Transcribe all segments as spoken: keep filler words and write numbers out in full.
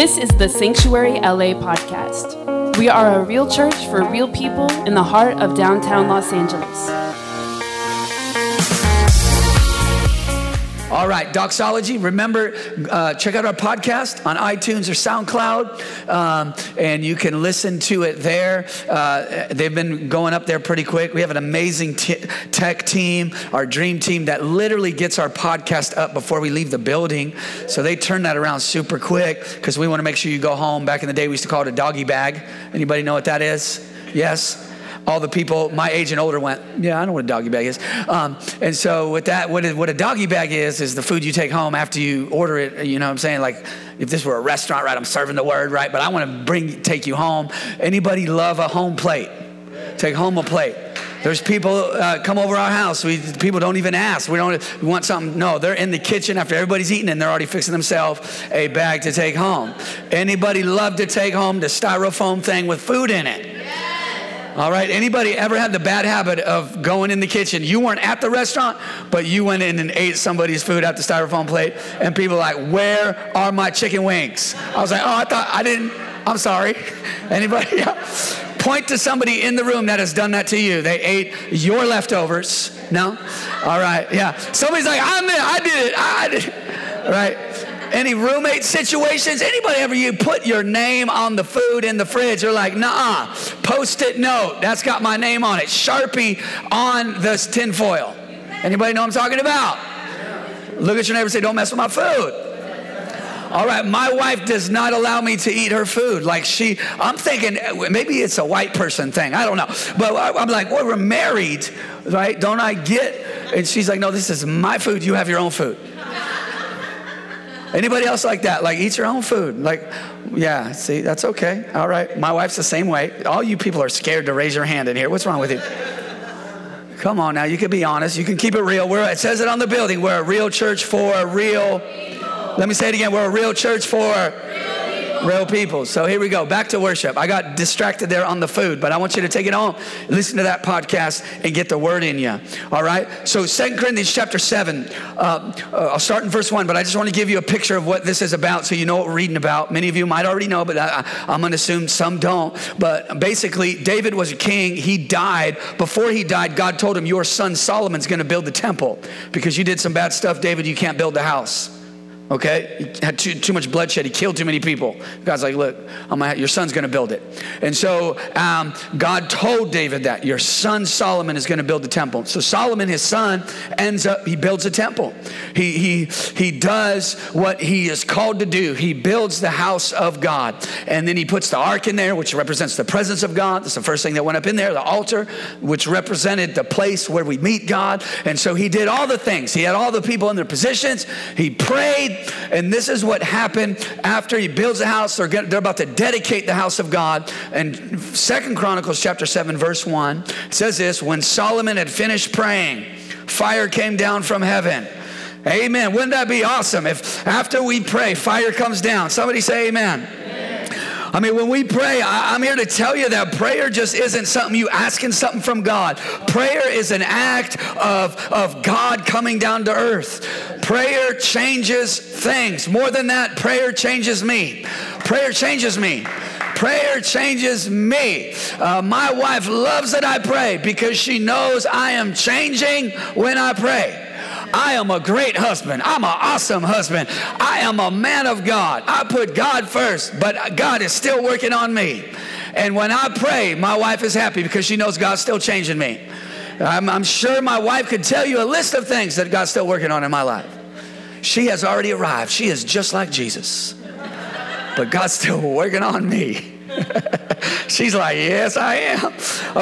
This is the Sanctuary L A podcast. We are a real church for real people in the heart of downtown Los Angeles. All right, Doxology, remember, uh, check out our podcast on iTunes or SoundCloud, um, and you can listen to it there. Uh, they've been going up there pretty quick. We have an amazing t- tech team, our dream team, that literally gets our podcast up before we leave the building. So they turn that around super quick because we want to make sure you go home. Back in the day, we used to call it a doggy bag. Anybody know what that is? Yes? All the people my age and older went, yeah, I know what a doggy bag is. Um, and so with that, what, what a doggy bag is, is the food you take home after you order it. You know what I'm saying? Like if this were a restaurant, right, I'm serving the word, right? But I want to bring, take you home. Anybody love a home plate? Take home a plate. There's people uh, come over our house. We people don't even ask. We don't we want something. No, they're in the kitchen after everybody's eating, and they're already fixing themselves a bag to take home. Anybody love to take home the styrofoam thing with food in it? Yeah. All right, anybody ever had the bad habit of going in the kitchen? You weren't at the restaurant, but you went in and ate somebody's food out the styrofoam plate, and people were like, where are my chicken wings? I was like, oh, I thought I didn't. I'm sorry. Anybody? Yeah. Point to somebody in the room that has done that to you. They ate your leftovers. No? All right, yeah. Somebody's like, I'm there. I did it. I did it. All right. Any roommate situations? Anybody ever you put your name on the food in the fridge? You're like, nah, Post-it note. That's got my name on it. Sharpie on this tinfoil. Anybody know what I'm talking about? Look at your neighbor and say, don't mess with my food. All right, my wife does not allow me to eat her food. Like she, I'm thinking maybe it's a white person thing. I don't know. But I'm like, well, we're married, right? Don't I get? And she's like, no, this is my food. You have your own food. Anybody else like that? Like, eat your own food. Like, yeah, see, that's okay. All right. My wife's the same way. All you people are scared to raise your hand in here. What's wrong with you? Come on now. You can be honest. You can keep it real. We're, it says it on the building. We're a real church for a real. Let me say it again. We're a real church for real people. So here we go. Back to worship. I got distracted there on the food, but I want you to take it home. Listen to that podcast and get the word in you. All right. So Second Corinthians chapter seven. Uh, I'll start in verse one, but I just want to give you a picture of what this is about so you know what we're reading about. Many of you might already know, but I, I'm going to assume some don't. But basically, David was a king. He died. Before he died, God told him, your son Solomon's going to build the temple because you did some bad stuff, David. You can't build the house. Okay, he had too, too much bloodshed. He killed too many people. God's like, look, I'm gonna, your son's going to build it. And so um, God told David that your son Solomon is going to build the temple. So Solomon, his son, ends up, he builds a temple. He, he, he does what he is called to do. He builds the house of God. And then he puts the ark in there, which represents the presence of God. That's the first thing that went up in there, the altar, which represented the place where we meet God. And so he did all the things. He had all the people in their positions. He prayed. And this is what happened after he builds the house. They're, gonna, they're about to dedicate the house of God. And Second Chronicles chapter seven, verse one says this, when Solomon had finished praying, fire came down from heaven. Amen. Wouldn't that be awesome if after we pray, fire comes down? Somebody say amen. Amen. I mean, when we pray, I, I'm here to tell you that prayer just isn't something you asking something from God. Prayer is an act of, of God coming down to earth. Prayer changes things. More than that, prayer changes me. Prayer changes me. Prayer changes me. Uh, my wife loves that I pray because she knows I am changing when I pray. I am a great husband. I'm an awesome husband. I am a man of God. I put God first, but God is still working on me. And when I pray, my wife is happy because she knows God's still changing me. I'm, I'm sure my wife could tell you a list of things that God's still working on in my life. She has already arrived. She is just like Jesus. But God's still working on me. She's like, yes, I am.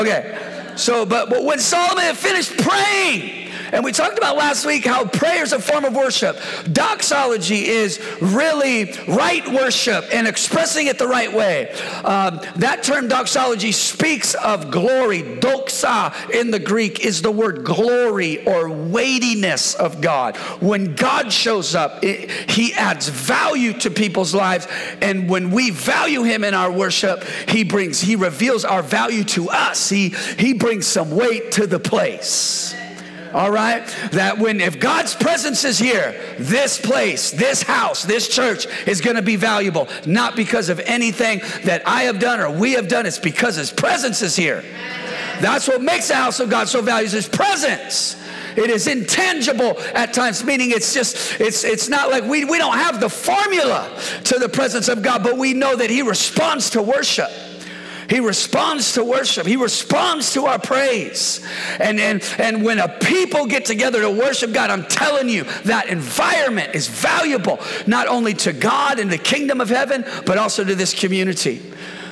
Okay. So, but, but when Solomon had finished praying, and we talked about last week how prayer is a form of worship. Doxology is really right worship and expressing it the right way. Um, that term doxology speaks of glory. Doxa in the Greek is the word glory or weightiness of God. When God shows up, it, he adds value to people's lives. And when we value him in our worship, he brings, he reveals our value to us. He, he brings some weight to the place. All right? That when, if God's presence is here, this place, this house, this church is going to be valuable. Not because of anything that I have done or we have done. It's because His presence is here. That's what makes the house of God so valuable, His presence. It is intangible at times, meaning it's just, it's it's not like we, we don't have the formula to the presence of God, but we know that He responds to worship. He responds to worship. He responds to our praise. And, and, and when a people get together to worship God, I'm telling you, that environment is valuable, not only to God and the kingdom of heaven, but also to this community.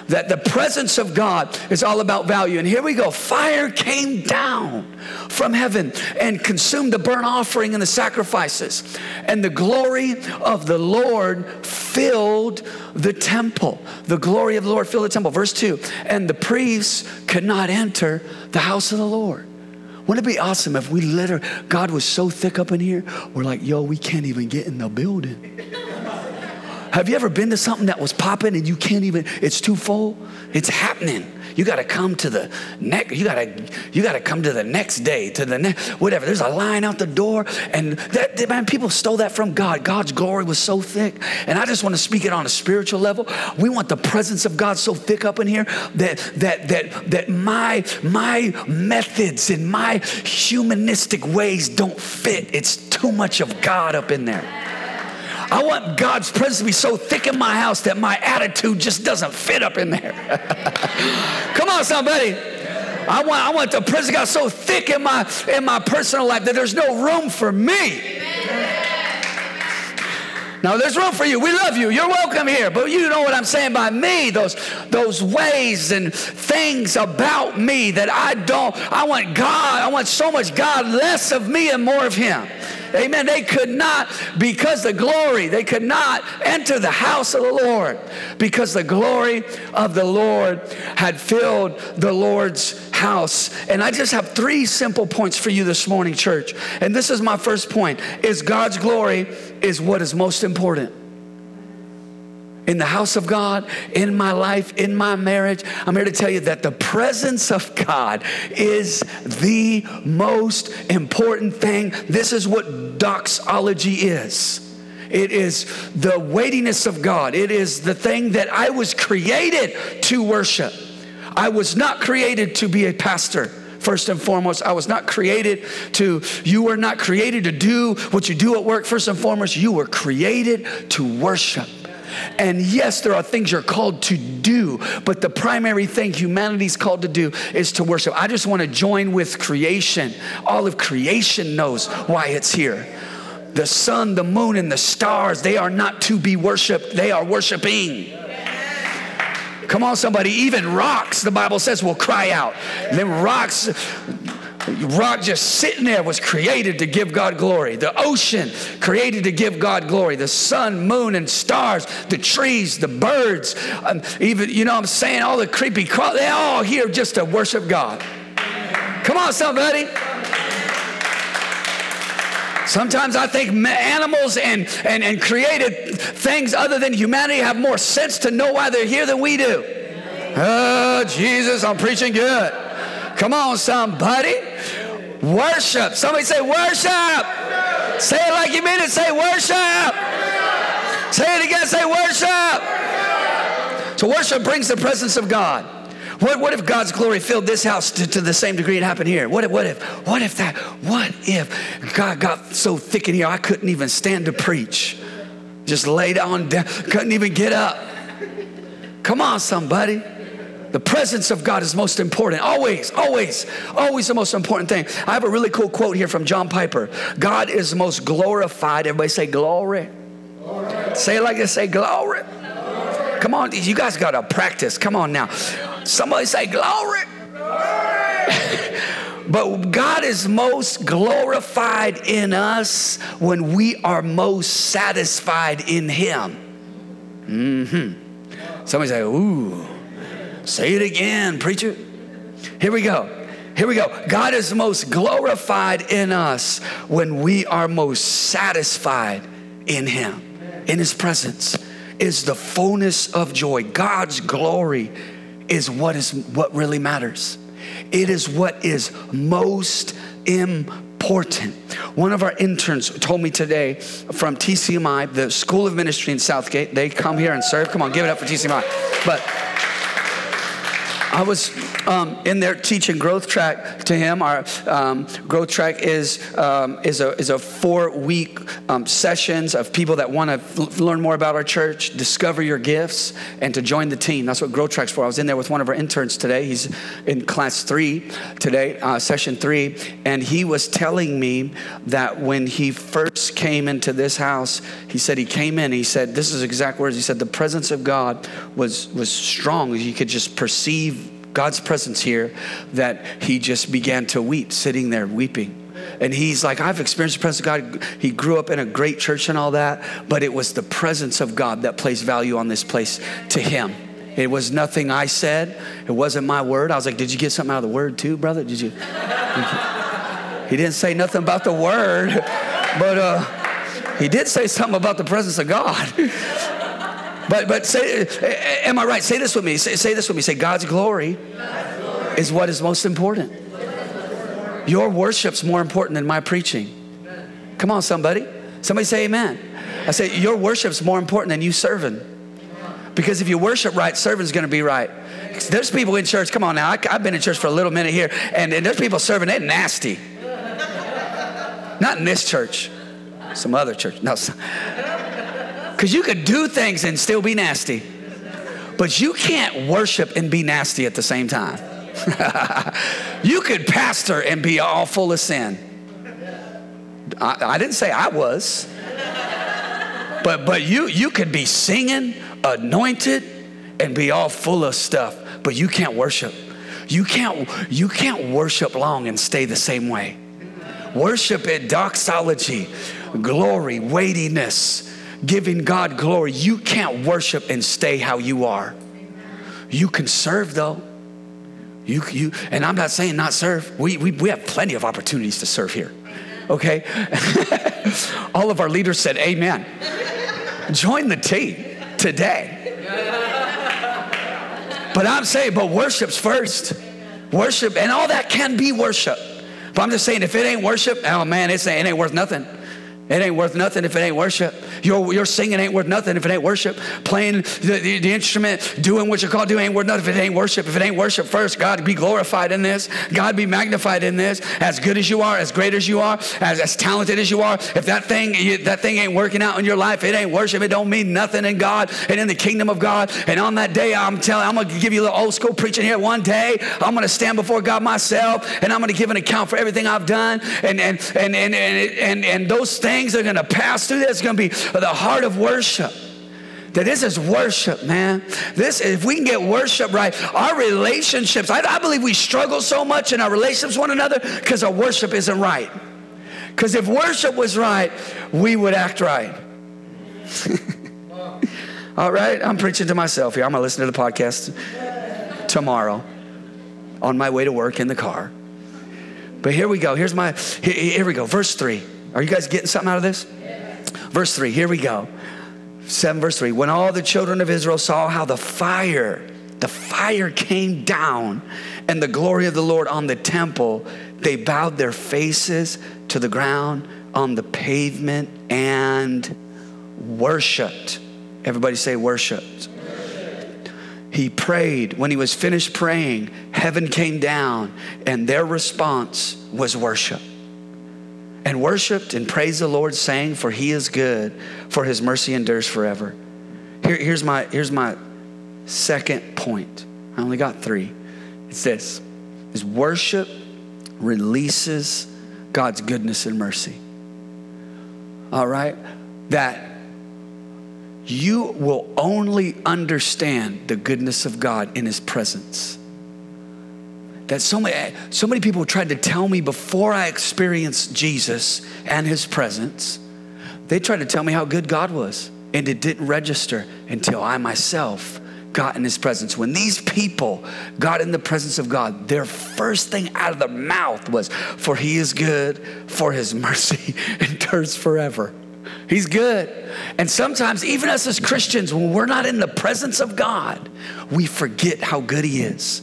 That the presence of God is all about value. And here we go. Fire came down from heaven and consumed the burnt offering and the sacrifices. And the glory of the Lord filled the temple. The glory of the Lord filled the temple. Verse two. And the priests could not enter the house of the Lord. Wouldn't it be awesome if we literally, God was so thick up in here, we're like, yo, we can't even get in the building. Have you ever been to something that was popping and you can't even, it's too full? It's happening. You got to come to the next, you got to you got to come to the next day, to the next, whatever. There's a line out the door. And that, man, people stole that from God. God's glory was so thick. And I just want to speak it on a spiritual level. We want the presence of God so thick up in here that that that that my, my methods and my humanistic ways don't fit. It's too much of God up in there. I want God's presence to be so thick in my house that my attitude just doesn't fit up in there. Come on, somebody. I want I want the presence of God so thick in my in my personal life that there's no room for me. Now, there's room for you. We love you. You're welcome here. But you know what I'm saying by me, those those ways and things about me that I don't, I want God, I want so much God, less of me and more of Him. Amen. They could not, because the glory, they could not enter the house of the Lord because the glory of the Lord had filled the Lord's house. And I just have three simple points for you this morning, church. And this is my first point, is God's glory is what is most important. In the house of God, in my life, in my marriage, I'm here to tell you that the presence of God is the most important thing. This is what doxology is. It is the weightiness of God. It is the thing that I was created to worship. I was not created to be a pastor. First and foremost, I was not created to, you were not created to do what you do at work. First and foremost, you were created to worship. And yes, there are things you're called to do, but the primary thing humanity's called to do is to worship. I just want to join with creation. All of creation knows why it's here. The sun, the moon, and the stars, they are not to be worshiped. They are worshiping. Come on, somebody. Even rocks, the Bible says, will cry out. And then rocks... Rock just sitting there was created to give God glory. The ocean created to give God glory. The sun, moon, and stars, the trees, the birds, um, even, you know what I'm saying, all the creepy crawlers, they're all here just to worship God. Come on, somebody. Sometimes I think animals and, and, and created things other than humanity have more sense to know why they're here than we do. Oh, Jesus, I'm preaching good. Come on, somebody. Worship. Somebody say worship. Worship. Say it like you mean it. Say worship. Worship. Say it again. Say worship. Worship. So worship brings the presence of God. What, what if God's glory filled this house to, to the same degree it happened here? What if, what if, what if that, what if God got so thick in here I couldn't even stand to preach? Just laid on down, couldn't even get up. Come on, somebody. The presence of God is most important. Always, always, always the most important thing. I have a really cool quote here from John Piper. God is most glorified. Everybody say glory. Glory. Say it like this. Say glory. Glory. Come on. You guys got to practice. Come on now. Somebody say glory. Glory. But God is most glorified in us when we are most satisfied in Him. Mm-hmm. Somebody say, ooh. Say it again, preacher. Here we go. Here we go. God is most glorified in us when we are most satisfied in Him. In His presence is the fullness of joy. God's glory is what is what really matters. It is what is most important. important. One of our interns told me today from T C M I, the School of Ministry in Southgate, they come here and serve. Come on, give it up for T C M I. But I was um, in there teaching growth track to him. Our um, growth track is um, is a is a four week um, sessions of people that want to f- learn more about our church, discover your gifts, and to join the team. That's what growth track's for. I was in there with one of our interns today. He's in class three today, uh, session three, and he was telling me that when he first came into this house, he said he came in. He said, "This is exact words." He said, "The presence of God was was strong. You could just perceive God's presence here," that he just began to weep, sitting there weeping. And he's like, "I've experienced the presence of God." He grew up in a great church and all that, but it was the presence of God that placed value on this place to him. It was nothing I said. It wasn't my word. I was like, "Did you get something out of the word too, brother? Did you?" He didn't say nothing about the word, but uh, he did say something about the presence of God. But but say, am I right? Say this with me. Say, say this with me. Say, God's glory, God's glory is what is most important. Your worship's more important than my preaching. Come on, somebody. Somebody say amen. I say, your worship's more important than you serving. Because if you worship right, serving's going to be right. There's people in church. Come on now. I, I've been in church for a little minute here. And, and there's people serving. They're nasty. Not in this church. Some other church. No, some, because you could do things and still be nasty, but you can't worship and be nasty at the same time. You could pastor and be all full of sin. I, I didn't say I was, but but you you could be singing, anointed, and be all full of stuff, but you can't worship. You can't you can't worship long and stay the same way. Worship at doxology, glory, weightiness, giving God glory. You can't worship and stay how you are. You can serve though. You you and I'm not saying not serve. We we we have plenty of opportunities to serve here. Okay? All of our leaders said amen. Join the team today. But I'm saying, but worship's first. Worship and all that can be worship. But I'm just saying, if it ain't worship, oh man, it's, it ain't worth nothing. It ain't worth nothing if it ain't worship. Your, your singing ain't worth nothing if it ain't worship. Playing the, the, the instrument, doing what you're called to do ain't worth nothing if it ain't worship. If it ain't worship first, God be glorified in this. God be magnified in this. As good as you are, as great as you are, as, as talented as you are, if that thing you, that thing ain't working out in your life, it ain't worship. It don't mean nothing in God and in the kingdom of God. And on that day, I'm telling, I'm going to give you a little old school preaching here. One day, I'm going to stand before God myself, and I'm going to give an account for everything I've done. And, and, and, and, and, and, and those things Things are going to pass through. That's going to be the heart of worship. That this is worship, man. This, if we can get worship right, our relationships. I, I believe we struggle so much in our relationships with one another because our worship isn't right. Because if worship was right, we would act right. All right, I'm preaching to myself here. I'm going to listen to the podcast tomorrow on my way to work in the car. But here we go. Here's my. Here, here we go. Verse three. Are you guys getting something out of this? Yes. Verse three, here we go. seven verse three. When all the children of Israel saw how the fire, the fire came down and the glory of the Lord on the temple, they bowed their faces to the ground on the pavement and worshiped. Everybody say worshiped. Worship. He prayed. When he was finished praying, heaven came down and their response was worship. And worshiped and praised the Lord, saying, "For He is good, for His mercy endures forever." Here, here's my here's my second point. I only got three. It's this: is worship releases God's goodness and mercy. All right, that you will only understand the goodness of God in His presence. That so many, so many people tried to tell me before I experienced Jesus and His presence, they tried to tell me how good God was. And it didn't register until I myself got in His presence. When these people got in the presence of God, their first thing out of their mouth was, "For He is good, for His mercy endures forever." He's good. And sometimes even us as Christians, when we're not in the presence of God, we forget how good He is.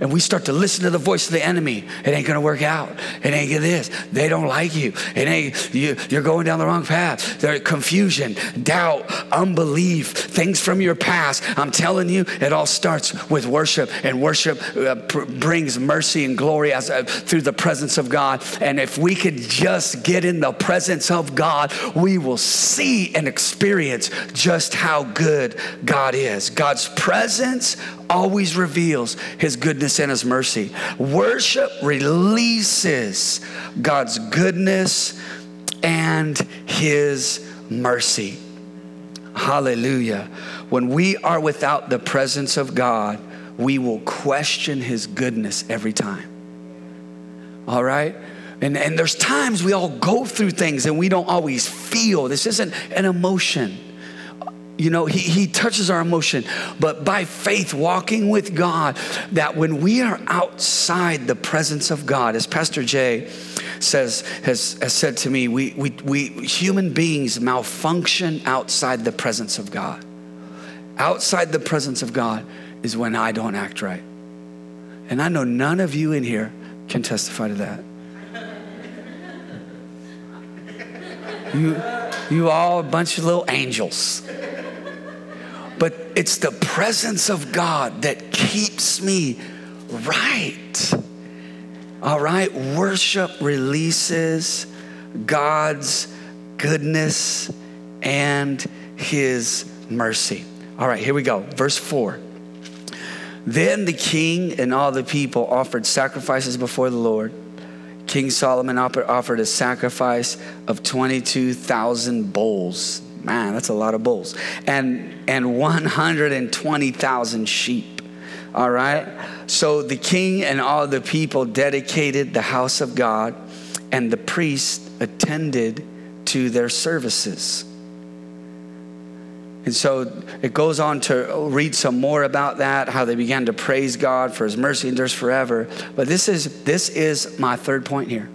and we start to listen to the voice of the enemy, it ain't going to work out. It ain't this. They don't like you. It ain't you. You're going down the wrong path. There's confusion, doubt, unbelief, things from your past. I'm telling you, it all starts with worship, and worship uh, pr- brings mercy and glory as, uh, through the presence of God. And if we could just get in the presence of God, we will see and experience just how good God is. God's presence always reveals his goodness and his mercy. Worship releases God's goodness and his mercy. Hallelujah. When we are without the presence of God, we will question his goodness every time. All right? And, and there's times we all go through things and we don't always feel. This isn't an emotion. You know, he, he touches our emotion, but by faith, walking with God, that when we are outside the presence of God, as Pastor Jay says, has, has said to me, we, we, we human beings malfunction outside the presence of God. Outside the presence of God is when I don't act right. And I know none of you in here can testify to that. You, you all a bunch of little angels. But it's the presence of God that keeps me right. All right? Worship releases God's goodness and his mercy. All right, here we go. Verse four. Then the king and all the people offered sacrifices before the Lord. King Solomon offered a sacrifice of twenty-two thousand bulls. Man, that's a lot of bulls. And and one hundred twenty thousand sheep. All right? So the king and all the people dedicated the house of God, and the priests attended to their services. And so it goes on to read some more about that, how they began to praise God for his mercy endures forever. But this is this is my third point here.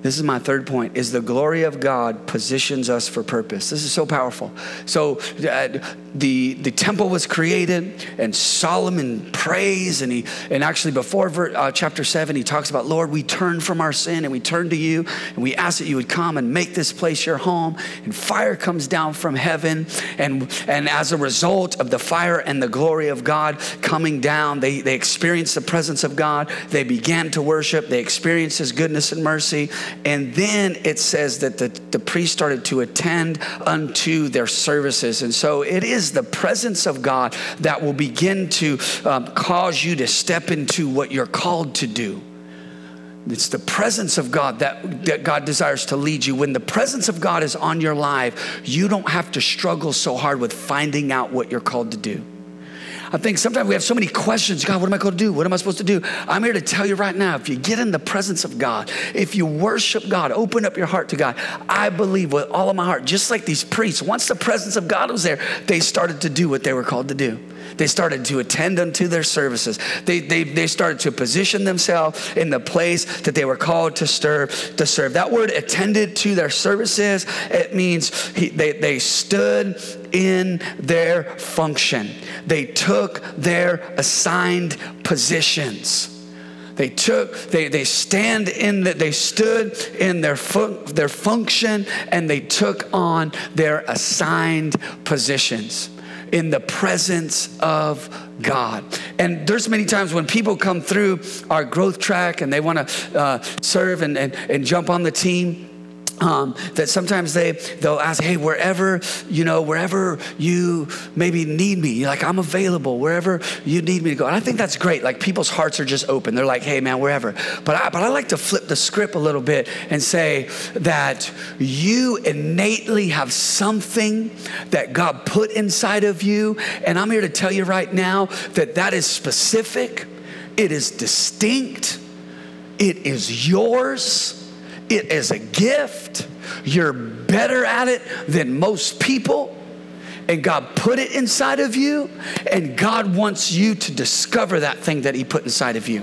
This is my third point, is the glory of God positions us for purpose. This is so powerful. So uh, the the temple was created, and Solomon prays, and he and actually before ver, uh, chapter seven, he talks about, Lord, we turn from our sin, and we turn to you, and we ask that you would come and make this place your home, and fire comes down from heaven, and and as a result of the fire and the glory of God coming down, they, they experience the presence of God, they began to worship, they experienced his goodness and mercy. And then it says that the, the priests started to attend unto their services. And so it is the presence of God that will begin to um, cause you to step into what you're called to do. It's the presence of God that, that God desires to lead you. When the presence of God is on your life, you don't have to struggle so hard with finding out what you're called to do. I think sometimes we have so many questions. God, what am I going to do? What am I supposed to do? I'm here to tell you right now, if you get in the presence of God, if you worship God, open up your heart to God, I believe with all of my heart, just like these priests, once the presence of God was there, they started to do what they were called to do. They started to attend unto their services. They, they, they started to position themselves in the place that they were called to serve. To serve. That word attended to their services, it means he, they, they stood in their function. They took their assigned positions. They took, they they stand in that, they stood in their fun, their function, and they took on their assigned positions in the presence of God. And there's many times when people come through our growth track and they want to uh, serve and, and, and jump on the team. Um, that sometimes they, they'll ask, hey, wherever, you know, wherever you maybe need me, like I'm available, wherever you need me to go. And I think that's great. Like people's hearts are just open. They're like, hey man, wherever. But I, but I like to flip the script a little bit and say that you innately have something that God put inside of you. And I'm here to tell you right now that that is specific. It is distinct. It is yours. It is a gift. You're better at it than most people. And God put it inside of you. And God wants you to discover that thing that he put inside of you.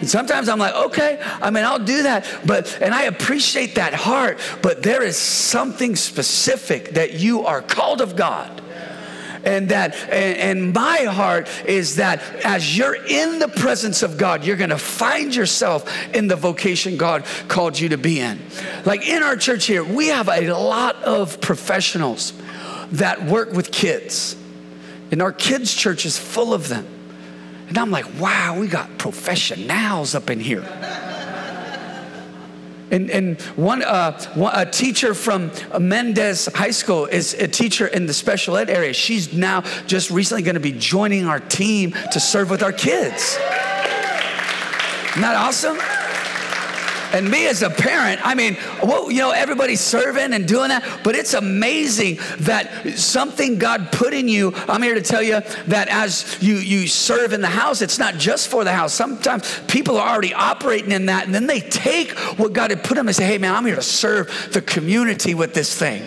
And sometimes I'm like, okay, I mean, I'll do that. But, and I appreciate that heart. But there is something specific that you are called of God. and that and, and my heart is that as you're in the presence of God, you're going to find yourself in the vocation God called you to be in. Like in our church here, we have a lot of professionals that work with kids, and our kids' church is full of them. And I'm like, wow, we got professionals up in here. And and one, uh, one a teacher from Mendez High School is a teacher in the special ed area. She's now just recently going to be joining our team to serve with our kids. Isn't that awesome? And me as a parent, I mean, well, you know, everybody's serving and doing that, but it's amazing that something God put in you. I'm here to tell you that as you, you serve in the house, it's not just for the house. Sometimes people are already operating in that, and then they take what God had put them and say, hey, man, I'm here to serve the community with this thing.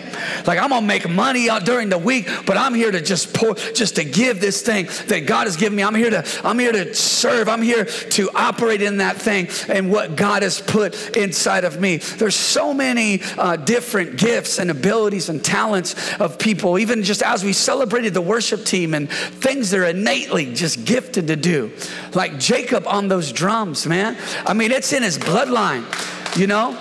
Like, I'm going to make money out during the week, but I'm here to just pour, just to give this thing that God has given me. I'm here to, I'm here to serve. I'm here to operate in that thing and what God has put inside of me. There's so many uh, different gifts and abilities and talents of people, even just as we celebrated the worship team and things they're innately just gifted to do. Like Jacob on those drums, man. I mean, it's in his bloodline, you know?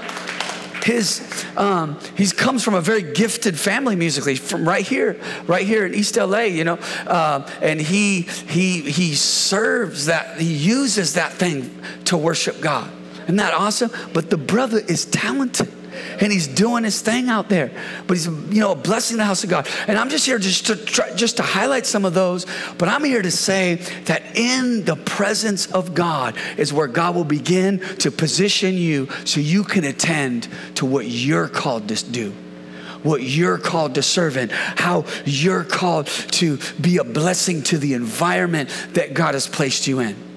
His, um, he comes from a very gifted family musically, from right here, right here in East L A, you know, uh, and he, he, he serves that, he uses that thing to worship God. Isn't that awesome? But the brother is talented, and he's doing his thing out there. But he's, you know, a blessing to the house of God. And I'm just here just to try, just to highlight some of those. But I'm here to say that in the presence of God is where God will begin to position you so you can attend to what you're called to do, what you're called to serve in, how you're called to be a blessing to the environment that God has placed you in.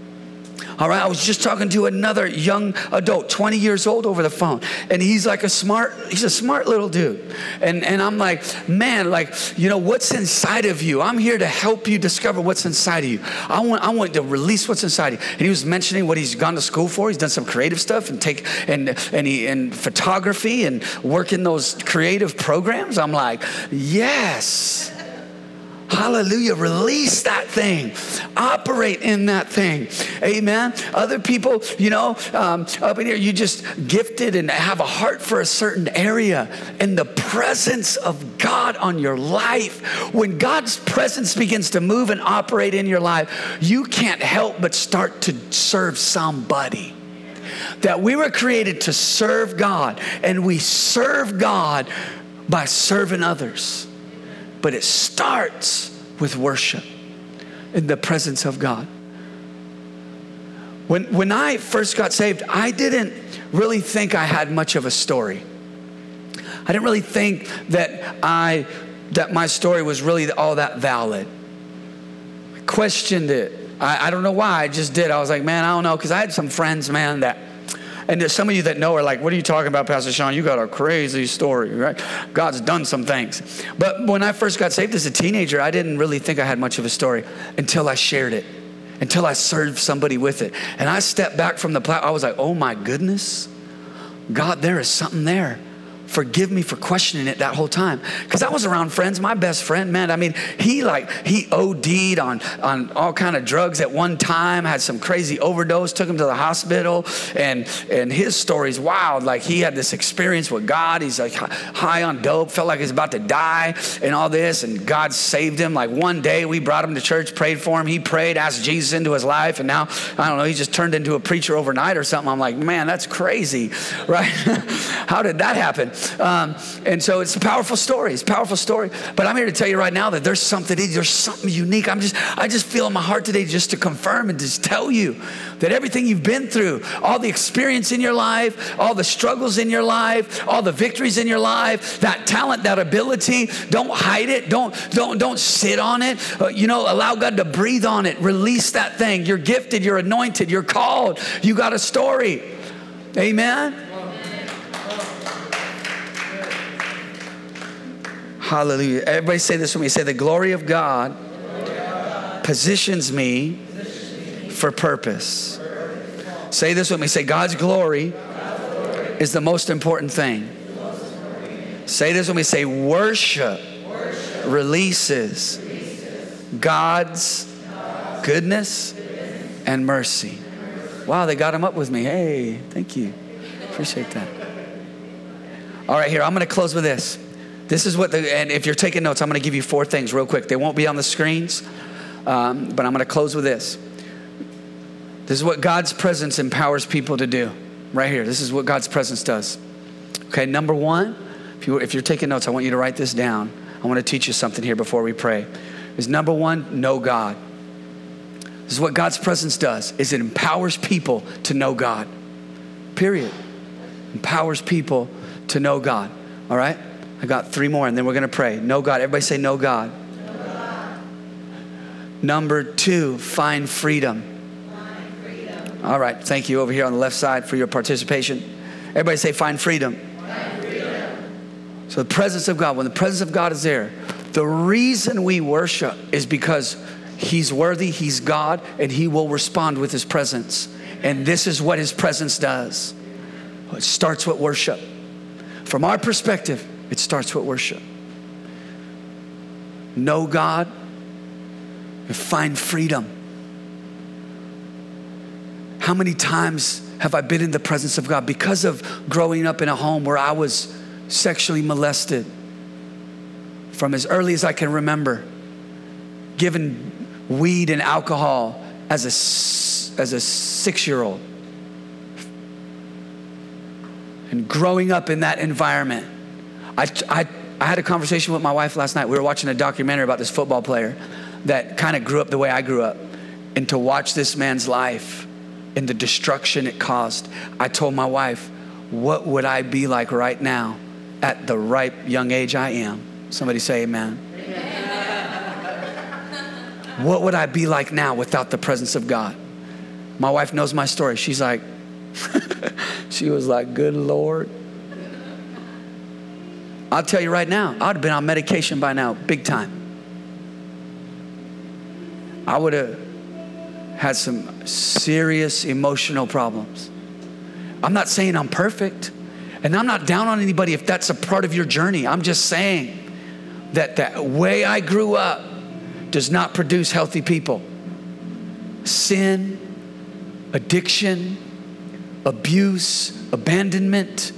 All right, I was just talking to another young adult, twenty years old, over the phone, and he's like a smart, he's a smart little dude. And and I'm like, man, like, you know, what's inside of you? I'm here to help you discover what's inside of you. I want I want to release what's inside of you. And he was mentioning what he's gone to school for. He's done some creative stuff and take and and he and photography and work in those creative programs. I'm like, yes. Hallelujah. Release that thing. Operate in that thing. Amen. Other people, you know, um, up in here, you just gifted and have a heart for a certain area. And the presence of God on your life, when God's presence begins to move and operate in your life, you can't help but start to serve somebody. That we were created to serve God, and we serve God by serving others. But it starts with worship in the presence of God. When when I first got saved, I didn't really think I had much of a story. I didn't really think that I that my story was really all that valid. I questioned it. I, I don't know why, I just did. I was like, man, I don't know, because I had some friends, man, that, and there's some of you that know are like, what are you talking about, Pastor Sean? You got a crazy story, right? God's done some things. But when I first got saved as a teenager, I didn't really think I had much of a story until I shared it, until I served somebody with it. And I stepped back from the platform. I was like, oh my goodness, God, there is something there. Forgive me for questioning it that whole time. Because I was around friends. My best friend, man, I mean, he like, he O D'd on, on all kind of drugs at one time, had some crazy overdose, took him to the hospital, and and his story's wild. Like, he had this experience with God. He's like high on dope, felt like he's about to die and all this, and God saved him. Like, one day we brought him to church, prayed for him. He prayed, asked Jesus into his life, and now, I don't know, he just turned into a preacher overnight or something. I'm like, man, that's crazy, right? How did that happen? Um, and so it's a powerful story. It's a powerful story. But I'm here to tell you right now that there's something, there's something unique. I'm just, I just feel in my heart today just to confirm and just tell you that everything you've been through, all the experience in your life, all the struggles in your life, all the victories in your life, that talent, that ability, don't hide it. Don't, don't, don't sit on it. Uh, you know, allow God to breathe on it. Release that thing. You're gifted. You're anointed. You're called. You got a story. Amen. Hallelujah. Everybody say this with me. Say, the glory of God, glory of God. Positions, me positions me for purpose. purpose. Say this with me. Say, God's glory, God's glory is the most important thing. Most important. Say this with me. Say, worship, worship. Releases, releases God's goodness and mercy. Wow, they got him up with me. Hey, thank you. Appreciate that. All right, here, I'm going to close with this. This is what the, and if you're taking notes, I'm going to give you four things real quick. They won't be on the screens, um, but I'm going to close with this. This is what God's presence empowers people to do. Right here, this is what God's presence does. Okay, number one, if, you, if you're taking notes, I want you to write this down. I want to teach you something here before we pray. Is number one, know God. This is what God's presence does, is it empowers people to know God, period. Empowers people to know God, all right? I got three more, and then we're going to pray. Know God. Everybody say, know God. Know God. Number two, find freedom. Find freedom. All right. Thank you over here on the left side for your participation. Everybody say, find freedom. Find freedom. So the presence of God, when the presence of God is there, the reason we worship is because He's worthy, He's God, and He will respond with His presence. And this is what His presence does. It starts with worship. From our perspective, it starts with worship. Know God and find freedom. How many times have I been in the presence of God because of growing up in a home where I was sexually molested from as early as I can remember, given weed and alcohol as a, as a six-year-old. And growing up in that environment, I, I, I had a conversation with my wife last night. We were watching a documentary about this football player that kind of grew up the way I grew up. And to watch this man's life and the destruction it caused, I told my wife, what would I be like right now at the ripe young age I am? Somebody say amen. Amen. What would I be like now without the presence of God? My wife knows my story. She's like, she was like, good Lord. I'll tell you right now, I'd have been on medication by now, big time. I would have had some serious emotional problems. I'm not saying I'm perfect, and I'm not down on anybody if that's a part of your journey. I'm just saying that the way I grew up does not produce healthy people. Sin, addiction, abuse, abandonment,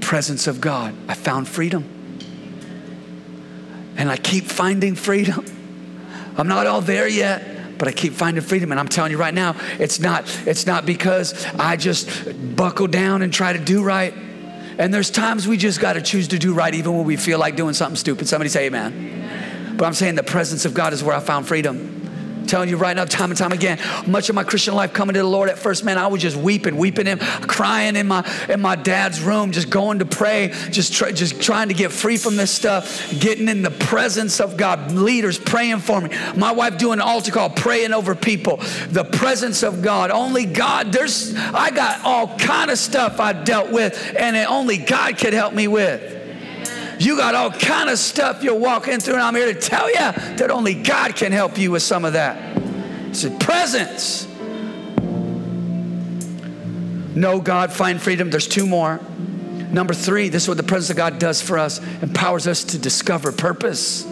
presence of God. I found freedom. And I keep finding freedom. I'm not all there yet, but I keep finding freedom. And I'm telling you right now, it's not, it's not because I just buckle down and try to do right. And there's times we just got to choose to do right even when we feel like doing something stupid. Somebody say amen. Amen. But I'm saying the presence of God is where I found freedom. Telling you right now, time and time again, much of my Christian life coming to the Lord at first, man, I was just weeping, weeping him, crying in my in my dad's room, just going to pray, just try, just trying to get free from this stuff, getting in the presence of God, leaders praying for me, my wife doing an altar call, praying over people, the presence of God, only God. There's I got all kind of stuff I dealt with, and it only God could help me with. You got all kind of stuff you're walking through, and I'm here to tell you that only God can help you with some of that. It's His presence. Know God, find freedom. There's two more. Number three, this is what the presence of God does for us, empowers us to discover purpose.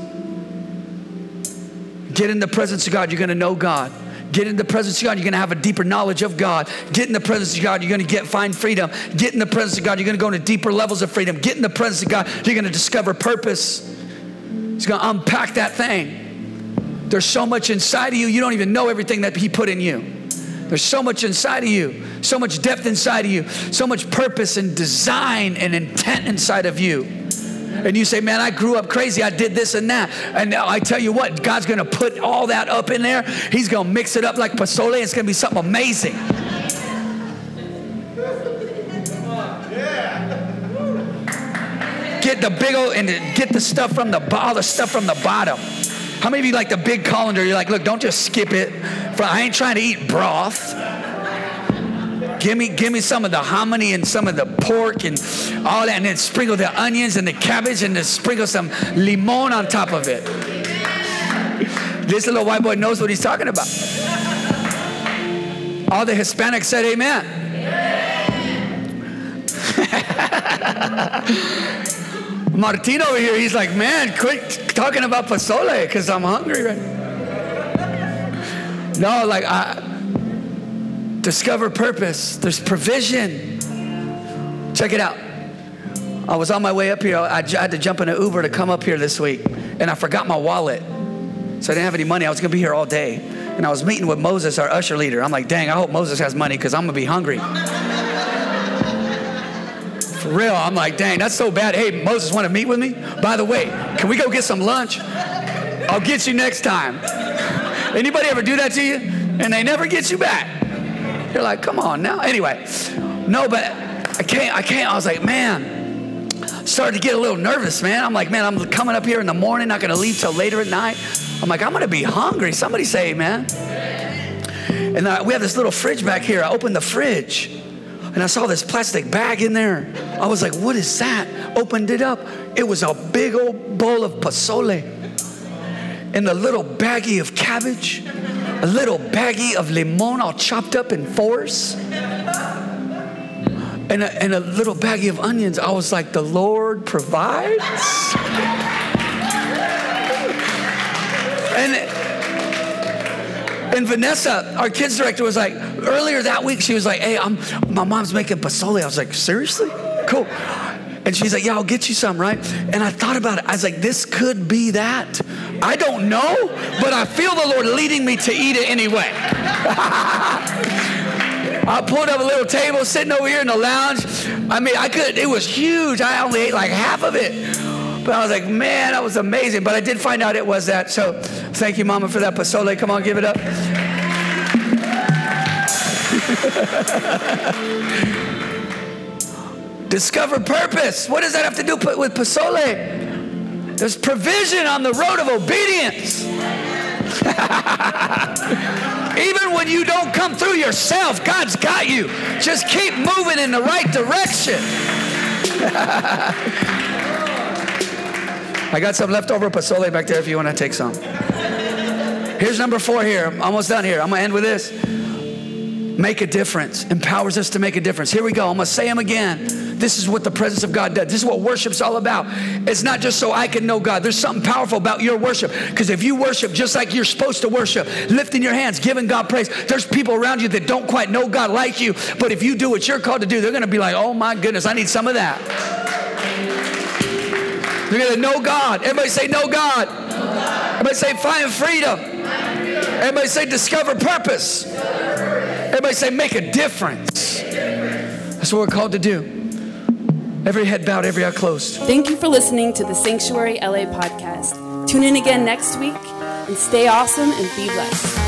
Get in the presence of God, you're going to know God. Get in the presence of God, you're going to have a deeper knowledge of God. Get in the presence of God, you're going to get find freedom. Get in the presence of God, you're going to go into deeper levels of freedom. Get in the presence of God, you're going to discover purpose. He's going to unpack that thing. There's so much inside of you, you don't even know everything that He put in you. There's so much inside of you, so much depth inside of you, so much purpose and design and intent inside of you. And you say, man, I grew up crazy. I did this and that. And I tell you what, God's going to put all that up in there. He's going to mix it up like pozole. It's going to be something amazing. Get the big old, and get the stuff from the, all the stuff from the bottom. How many of you like the big colander? You're like, look, don't just skip it. I ain't trying to eat broth. Give me, give me some of the hominy and some of the pork and all that, and then sprinkle the onions and the cabbage, and then sprinkle some limon on top of it. This little white boy knows what he's talking about. All the Hispanics said amen. Amen. Martin over here, he's like, man, quit talking about pozole because I'm hungry right now. No, like, I discover purpose. There's provision. Check it out. I was on my way up here. I, I had to jump in an Uber to come up here this week, and I forgot my wallet. So I didn't have any money. I was going to be here all day. And I was meeting with Moses, our usher leader. I'm like, dang, I hope Moses has money because I'm going to be hungry. For real. I'm like, dang, that's so bad. Hey, Moses, want to meet with me? By the way, can we go get some lunch? I'll get you next time. Anybody ever do that to you? And they never get you back. You're like, come on now. Anyway, no, but I can't. I can't. I was like, man. Started to get a little nervous, man. I'm like, man, I'm coming up here in the morning, not going to leave till later at night. I'm like, I'm going to be hungry. Somebody say amen. And I, we have this little fridge back here. I opened the fridge, and I saw this plastic bag in there. I was like, what is that? Opened it up. It was a big old bowl of pozole and a little baggie of cabbage, a little baggie of limon all chopped up in fours. And a, and a little baggie of onions. I was like, the Lord provides? and, and Vanessa, our kids director, was like, earlier that week, she was like, hey, I'm, my mom's making pozole. I was like, seriously? Cool. And she's like, yeah, I'll get you some, right? And I thought about it. I was like, this could be that. I don't know, but I feel the Lord leading me to eat it anyway. I pulled up a little table, sitting over here in the lounge. I mean, I could, it was huge. I only ate like half of it. But I was like, man, that was amazing. But I did find out it was that. So thank you, Mama, for that pozole. Come on, give it up. Discover purpose. What does that have to do with pozole? There's provision on the road of obedience. Even when you don't come through yourself, God's got you. Just keep moving in the right direction. I got some leftover pozole back there if you want to take some. Here's number four here. I'm almost done here. I'm going to end with this. Make a difference. Empowers us to make a difference. Here we go. I'm going to say them again. This is what the presence of God does. This is what worship's all about. It's not just so I can know God. There's something powerful about your worship. Because if you worship just like you're supposed to worship, lifting your hands, giving God praise, there's people around you that don't quite know God like you. But if you do what you're called to do, they're going to be like, oh my goodness, I need some of that. They're going to know God. Everybody say, know God. Know God. Everybody say, find freedom. Find freedom. Everybody say, discover purpose. Discover purpose. Everybody say, make a difference. That's what we're called to do. Every head bowed, every eye closed. Thank you for listening to the Sanctuary L A podcast. Tune in again next week and stay awesome and be blessed.